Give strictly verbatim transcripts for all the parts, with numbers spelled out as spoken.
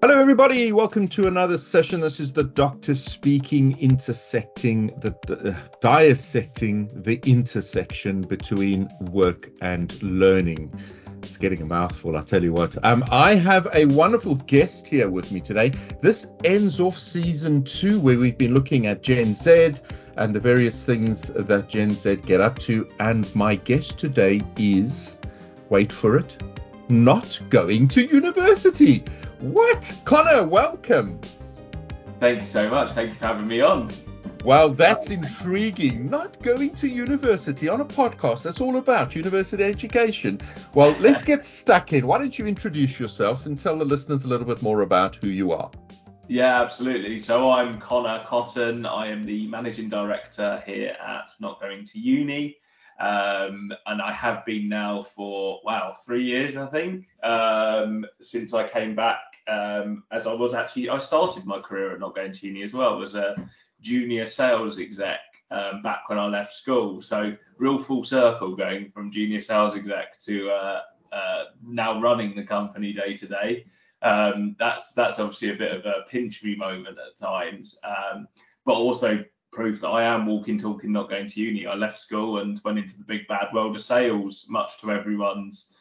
Hello everybody, welcome to another session. This is the doctor speaking, intersecting, the, the uh, dissecting the intersection between work and learning. It's getting a mouthful, I tell you what. Um, I have a wonderful guest here with me today. This ends off season two, where we've been looking at Gen Z and the various things that Gen Z get up to. And my guest today is, wait for it, not going to university. What? Connor, welcome. Thank you so much. Thank you for having me on. Well, that's intriguing. Not going to university on a podcast. That's all about university education. Well, let's get stuck in. Why don't you introduce yourself and tell the listeners a little bit more about who you are? Yeah, absolutely. So I'm Connor Cotton. I am the managing director here at Not Going to Uni. Um, and I have been now for, wow, three years, I think, um, since I came back, um, as I was actually, I started my career at Not Going to Uni as well, as a junior sales exec um, back when I left school. So real full circle, going from junior sales exec to uh, uh, now running the company day to day. Um, that's that's obviously a bit of a pinch me moment at times, um, but also proof that I am walking, talking, not going to uni. I left school and went into the big bad world of sales, much to everyone's,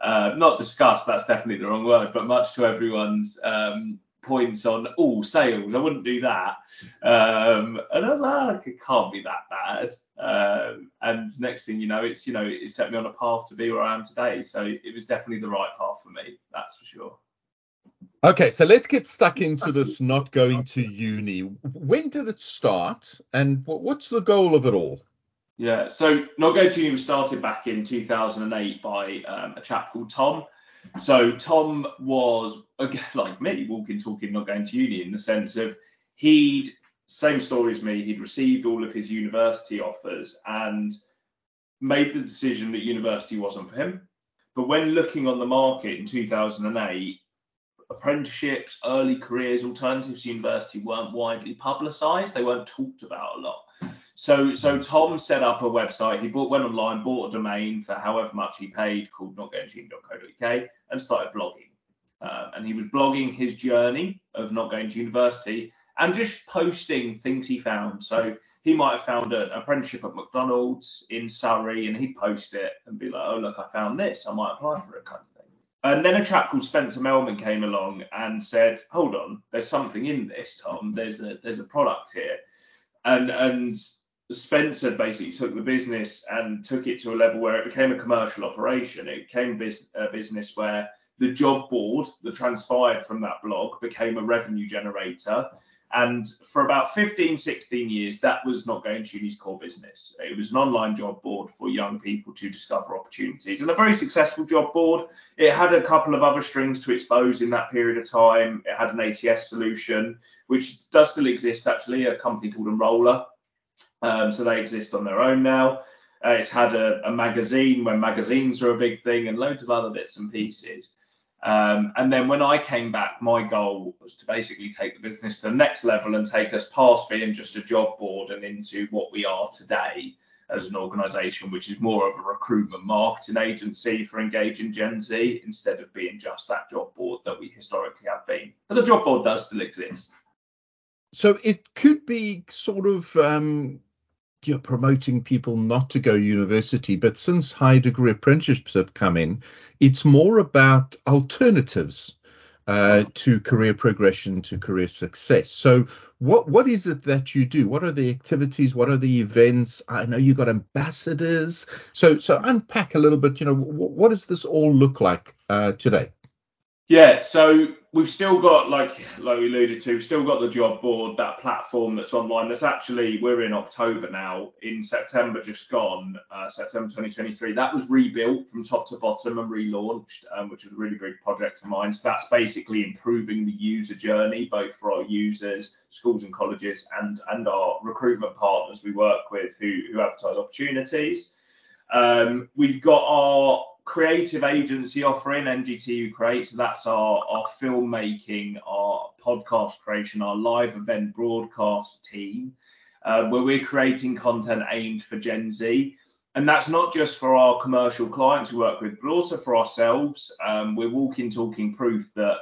uh, not disgust, that's definitely the wrong word, but much to everyone's um, points on, oh, sales, I wouldn't do that. Um, and I was like, it can't be that bad. Um, and next thing you know, it's, you know, it set me on a path to be where I am today. So it was definitely the right path for me, that's for sure. Okay, so let's get stuck into this not going to uni. When did it start and what's the goal of it all? Yeah, so Not Going to Uni was started back in two thousand eight by um, a chap called Tom. So Tom was, again, like me, walking, talking, not going to uni, in the sense of he'd, same story as me, he'd received all of his university offers and made the decision that university wasn't for him. But when looking on the market in two thousand eight, apprenticeships, early careers, alternatives to university weren't widely publicised. They weren't talked about a lot. So, so Tom set up a website. He bought, went online, bought a domain for however much he paid, called not going to uni dot co dot U K, and started blogging. Uh, and he was blogging his journey of not going to university and just posting things he found. So he might have found an apprenticeship at McDonald's in Surrey, and he'd post it and be like, oh, look, I found this. I might apply for it, kind of thing. And then a chap called Spencer Melman came along and said, hold on, there's something in this, Tom. There's a there's a product here. And and Spencer basically took the business and took it to a level where it became a commercial operation. It became bus- a business where the job board that transpired from that blog became a revenue generator. And for about fifteen, sixteen years, that was Not Going to Uni's core business. It was an online job board for young people to discover opportunities, and a very successful job board. It had a couple of other strings to its bows in that period of time. It had an A T S solution, which does still exist, actually, a company called Enroller. Um, so they exist on their own now. Uh, it's had a, a magazine when magazines are a big thing, and loads of other bits and pieces. Um, and then when I came back, my goal was to basically take the business to the next level and take us past being just a job board and into what we are today as an organisation, which is more of a recruitment marketing agency for engaging Gen Z, instead of being just that job board that we historically have been. But the job board does still exist. So it could be sort of um, you're promoting people not to go to university, but since high degree apprenticeships have come in, it's more about alternatives uh, to career progression, to career success. So what what is it that you do? What are the activities? What are the events? I know you've got ambassadors. So so unpack a little bit, you know, what, what does this all look like uh, today? Yeah, so we've still got, like like we alluded to, we've still got the job board, that platform that's online. That's actually, we're in October now, in September just gone, uh, September twenty twenty-three. That was rebuilt from top to bottom and relaunched, um, which was a really big project of mine. So that's basically improving the user journey, both for our users, schools and colleges, and, and our recruitment partners we work with who, who advertise opportunities. Um, we've got our creative agency offering, N G T U Create. So that's our, our filmmaking, our podcast creation, our live event broadcast team, uh, where we're creating content aimed for Gen Z. And that's not just for our commercial clients we work with, but also for ourselves. Um, we're walking, talking proof that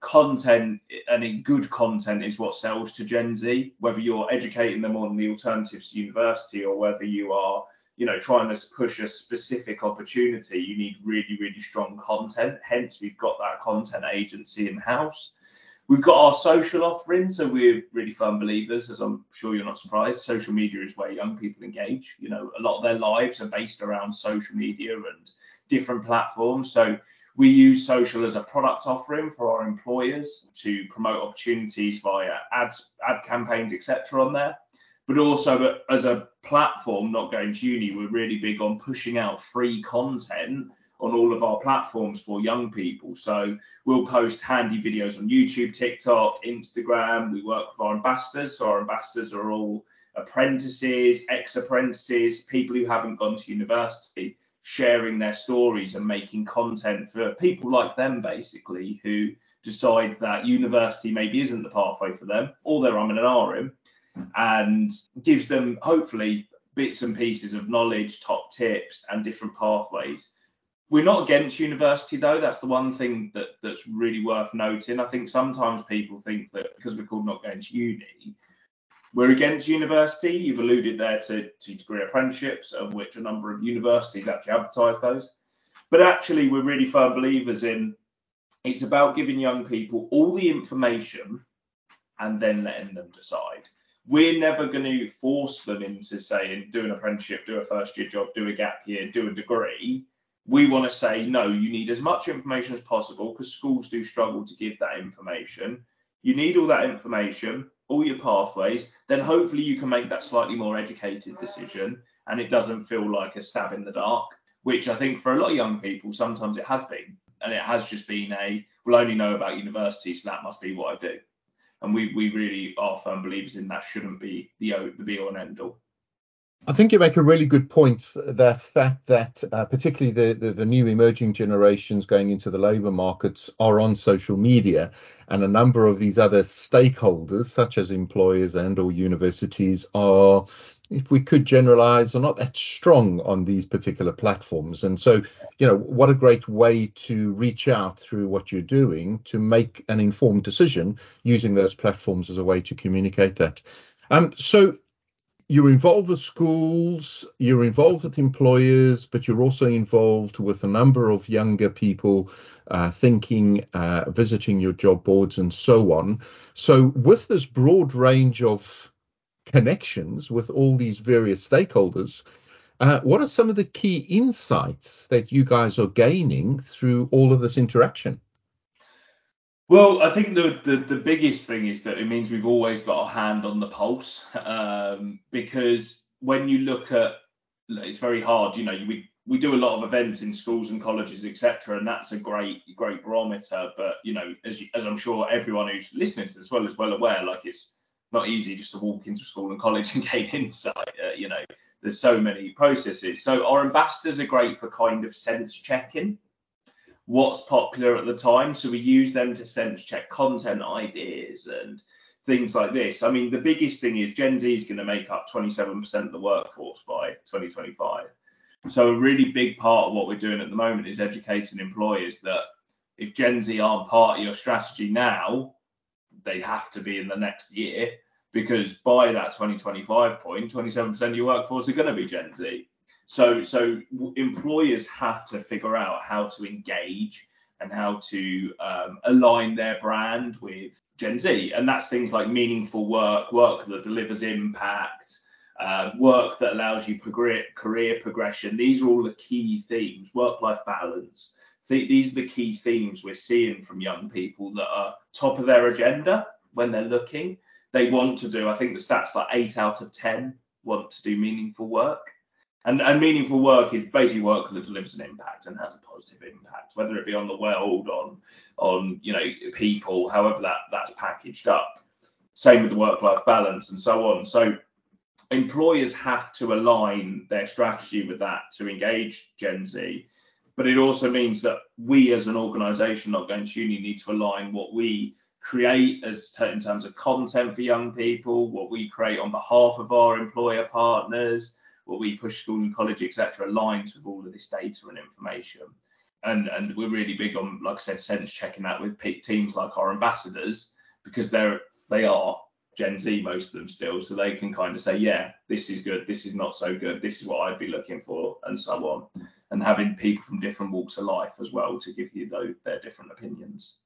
content, and good content, is what sells to Gen Z, whether you're educating them on the alternatives to university or whether you are, you know, trying to push a specific opportunity. You need really, really strong content. Hence, we've got that content agency in-house. We've got our social offering. So we're really firm believers, as I'm sure you're not surprised, social media is where young people engage. You know, a lot of their lives are based around social media and different platforms. So we use social as a product offering for our employers to promote opportunities via ads, ad campaigns, et cetera on there. But also as a platform, Not Going to Uni, we're really big on pushing out free content on all of our platforms for young people. So we'll post handy videos on YouTube, TikTok, Instagram. We work with our ambassadors. So our ambassadors are all apprentices, ex-apprentices, people who haven't gone to university, sharing their stories and making content for people like them, basically, who decide that university maybe isn't the pathway for them, or they're umming and ahhing, and gives them hopefully bits and pieces of knowledge, top tips and different pathways. We're not against university, though. That's the one thing that, that's really worth noting. I think sometimes people think that because we're called Not Going to Uni, we're against university. You've alluded there to, to degree apprenticeships, of which a number of universities actually advertise those. But actually, we're really firm believers in it's about giving young people all the information and then letting them decide. We're never going to force them into saying, do an apprenticeship, do a first year job, do a gap year, do a degree. We want to say, no, you need as much information as possible, because schools do struggle to give that information. You need all that information, all your pathways, then hopefully you can make that slightly more educated decision and it doesn't feel like a stab in the dark, which I think for a lot of young people, sometimes it has been. And it has just been a, we'll only know about university, so that must be what I do. And we, we really are firm believers in that shouldn't be the, the be all and end all. I think you make a really good point, the fact that uh, particularly the, the, the new emerging generations going into the labour markets are on social media, and a number of these other stakeholders, such as employers and or universities, are, if we could generalise, are not that strong on these particular platforms. And so, you know, what a great way to reach out through what you're doing to make an informed decision using those platforms as a way to communicate that. Um, so. You're involved with schools, you're involved with employers, but you're also involved with a number of younger people uh, thinking, uh, visiting your job boards and so on. So with this broad range of connections with all these various stakeholders, uh, what are some of the key insights that you guys are gaining through all of this interaction? Well, I think the, the, the biggest thing is that it means we've always got our hand on the pulse, um, because when you look at, it's very hard, you know, we, we do a lot of events in schools and colleges, et cetera, and that's a great, great barometer. But, you know, as, as I'm sure everyone who's listening to this well is well aware, like it's not easy just to walk into school and college and gain insight. Uh, you know, there's so many processes. So our ambassadors are great for kind of sense checking. What's popular at the time. So we use them to sense check content ideas and things like this. I mean, the biggest thing is Gen Z is going to make up twenty-seven percent of the workforce by twenty twenty-five. So a really big part of what we're doing at the moment is educating employers that if Gen Z aren't part of your strategy now, they have to be in the next year, because by that twenty twenty-five point, twenty-seven percent of your workforce are going to be Gen Z. So, so employers have to figure out how to engage and how to um, align their brand with Gen Z. And that's things like meaningful work, work that delivers impact, uh, work that allows you progr- career progression. These are all the key themes, work-life balance. Th- these are the key themes we're seeing from young people that are top of their agenda when they're looking. They want to do, I think the stats like eight out of ten want to do meaningful work. And, and meaningful work is basically work that delivers an impact and has a positive impact, whether it be on the world, on, on you know, people, however that, that's packaged up. Same with the work-life balance and so on. So employers have to align their strategy with that to engage Gen Z. But it also means that we as an organisation, Not Going to Uni, need to align what we create as t- in terms of content for young people, what we create on behalf of our employer partners, what we push, school and college, et cetera, aligns with all of this data and information. And and we're really big on, like I said, sense checking that with teams like our ambassadors, because they're they are Gen Z, most of them still, so they can kind of say, yeah, this is good, this is not so good, this is what I'd be looking for, and so on. And having people from different walks of life as well to give you those, their different opinions.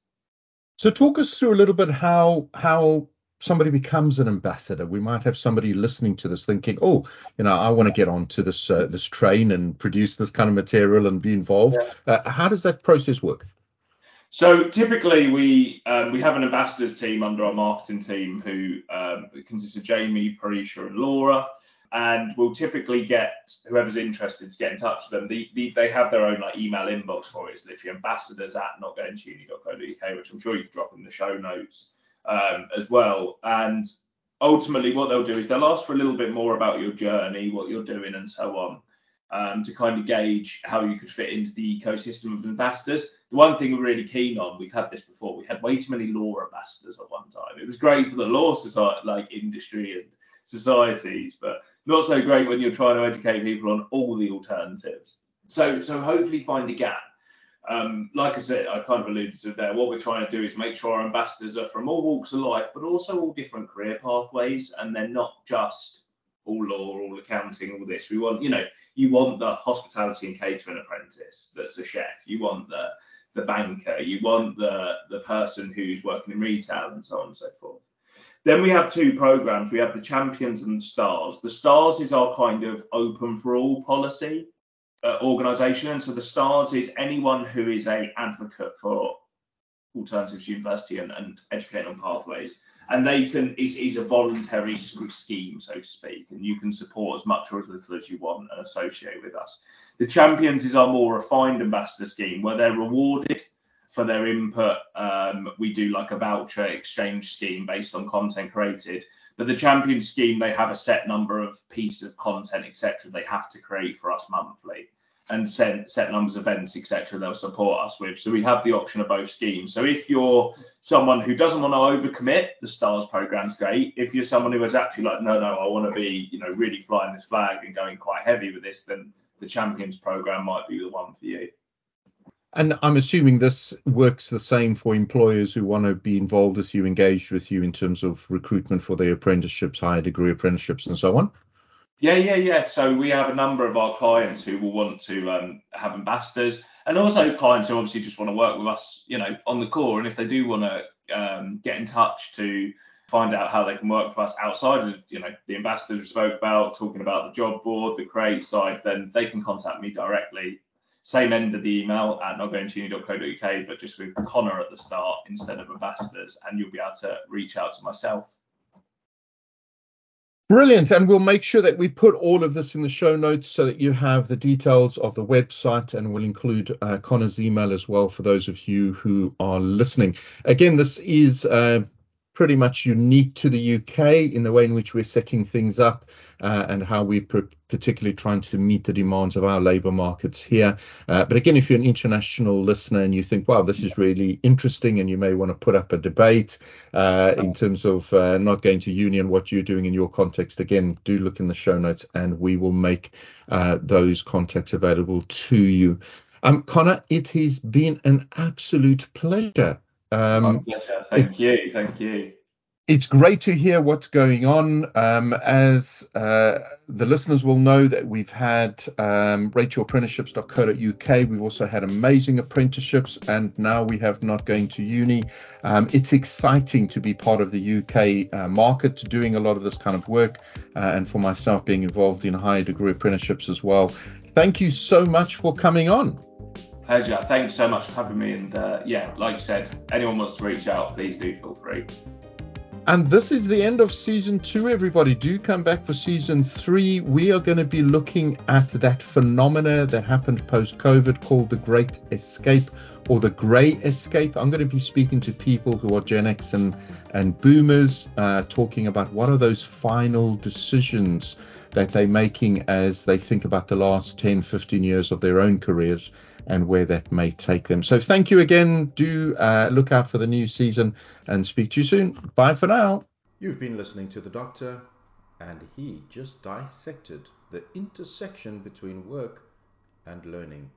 So talk us through a little bit how how somebody becomes an ambassador. We might have somebody listening to this thinking, oh, you know, I want to get onto this uh, this train and produce this kind of material and be involved. Yeah. Uh, how does that process work? So typically we um, we have an ambassadors team under our marketing team who um, consists of Jamie, Parisha and Laura, and we'll typically get whoever's interested to get in touch with them. They, they, they have their own like email inbox for it. It's literally ambassadors at not going to uni dot co dot U K, which I'm sure you can drop in the show notes um, as well. And ultimately what they'll do is they'll ask for a little bit more about your journey, what you're doing and so on. Um, to kind of gauge how you could fit into the ecosystem of ambassadors. The one thing we're really keen on, we've had this before, we had way too many law ambassadors at one time. It was great for the law society, like industry and societies, but not so great when you're trying to educate people on all the alternatives. So, so hopefully find a gap. Um, like I said, I kind of alluded to there, what we're trying to do is make sure our ambassadors are from all walks of life, but also all different career pathways, and they're not just all law, all accounting, all this. We want, you know, you want the hospitality and catering apprentice that's a chef. You want the the banker. You want the the person who's working in retail and so on and so forth. Then we have two programs. We have the Champions and the Stars. The Stars is our kind of open for all policy uh, organisation. And so the Stars is anyone who is a advocate for alternatives to university and, and educating on pathways. And they can, it's, it's a voluntary scheme, so to speak, and you can support as much or as little as you want and associate with us. The Champions is our more refined ambassador scheme where they're rewarded for their input. Um, we do like a voucher exchange scheme based on content created. But the Champions scheme, they have a set number of pieces of content, et cetera, they have to create for us monthly, and set, set numbers of events, et cetera, they'll support us with. So we have the option of both schemes. So if you're someone who doesn't want to overcommit, the Stars program's great. If you're someone who is actually like, no, no, I want to be, you know, really flying this flag and going quite heavy with this, then the Champions program might be the one for you. And I'm assuming this works the same for employers who want to be involved with you, engaged with you in terms of recruitment for their apprenticeships, higher degree apprenticeships and so on. Yeah, yeah, yeah. So we have a number of our clients who will want to um, have ambassadors, and also clients who obviously just want to work with us, you know, on the core. And if they do want to um, get in touch to find out how they can work with us outside of, you know, the ambassadors we spoke about, talking about the job board, the Create side, then they can contact me directly. Same end of the email at not going to uni dot co dot U K, but just with Connor at the start instead of ambassadors, and you'll be able to reach out to myself. Brilliant. And we'll make sure that we put all of this in the show notes so that you have the details of the website, and we'll include uh, Connor's email as well for those of you who are listening. Again, this is uh, pretty much unique to the U K in the way in which we're setting things up uh, and how we're pr- particularly trying to meet the demands of our labour markets here. Uh, but again, if you're an international listener and you think, wow, this is really interesting, and you may want to put up a debate uh, in terms of uh, not going to uni and what you're doing in your context, again, do look in the show notes and we will make uh, those contacts available to you. Um, Connor, it has been an absolute pleasure. Um, pleasure. Thank it, you. Thank you. It's great to hear what's going on. Um, as uh, the listeners will know, that we've had um, Rachel Apprenticeships dot co dot U K. We've also had Amazing Apprenticeships, and now we have Not Going to Uni. Um, it's exciting to be part of the U K uh, market, doing a lot of this kind of work, uh, and for myself being involved in higher degree apprenticeships as well. Thank you so much for coming on. Pleasure. Thanks so much for having me. And uh, yeah, like you said, anyone wants to reach out, please do feel free. And this is the end of season two, everybody. Do come back for season three. We are going to be looking at that phenomena that happened post-COVID called the Great Escape or the Grey Escape. I'm going to be speaking to people who are Gen X and, and boomers, uh, talking about what are those final decisions that they're making as they think about the last ten, fifteen years of their own careers and where that may take them. So thank you again. Do uh, look out for the new season and speak to you soon. Bye for now. You've been listening to The Doctor. and he just dissected the intersection between work and learning.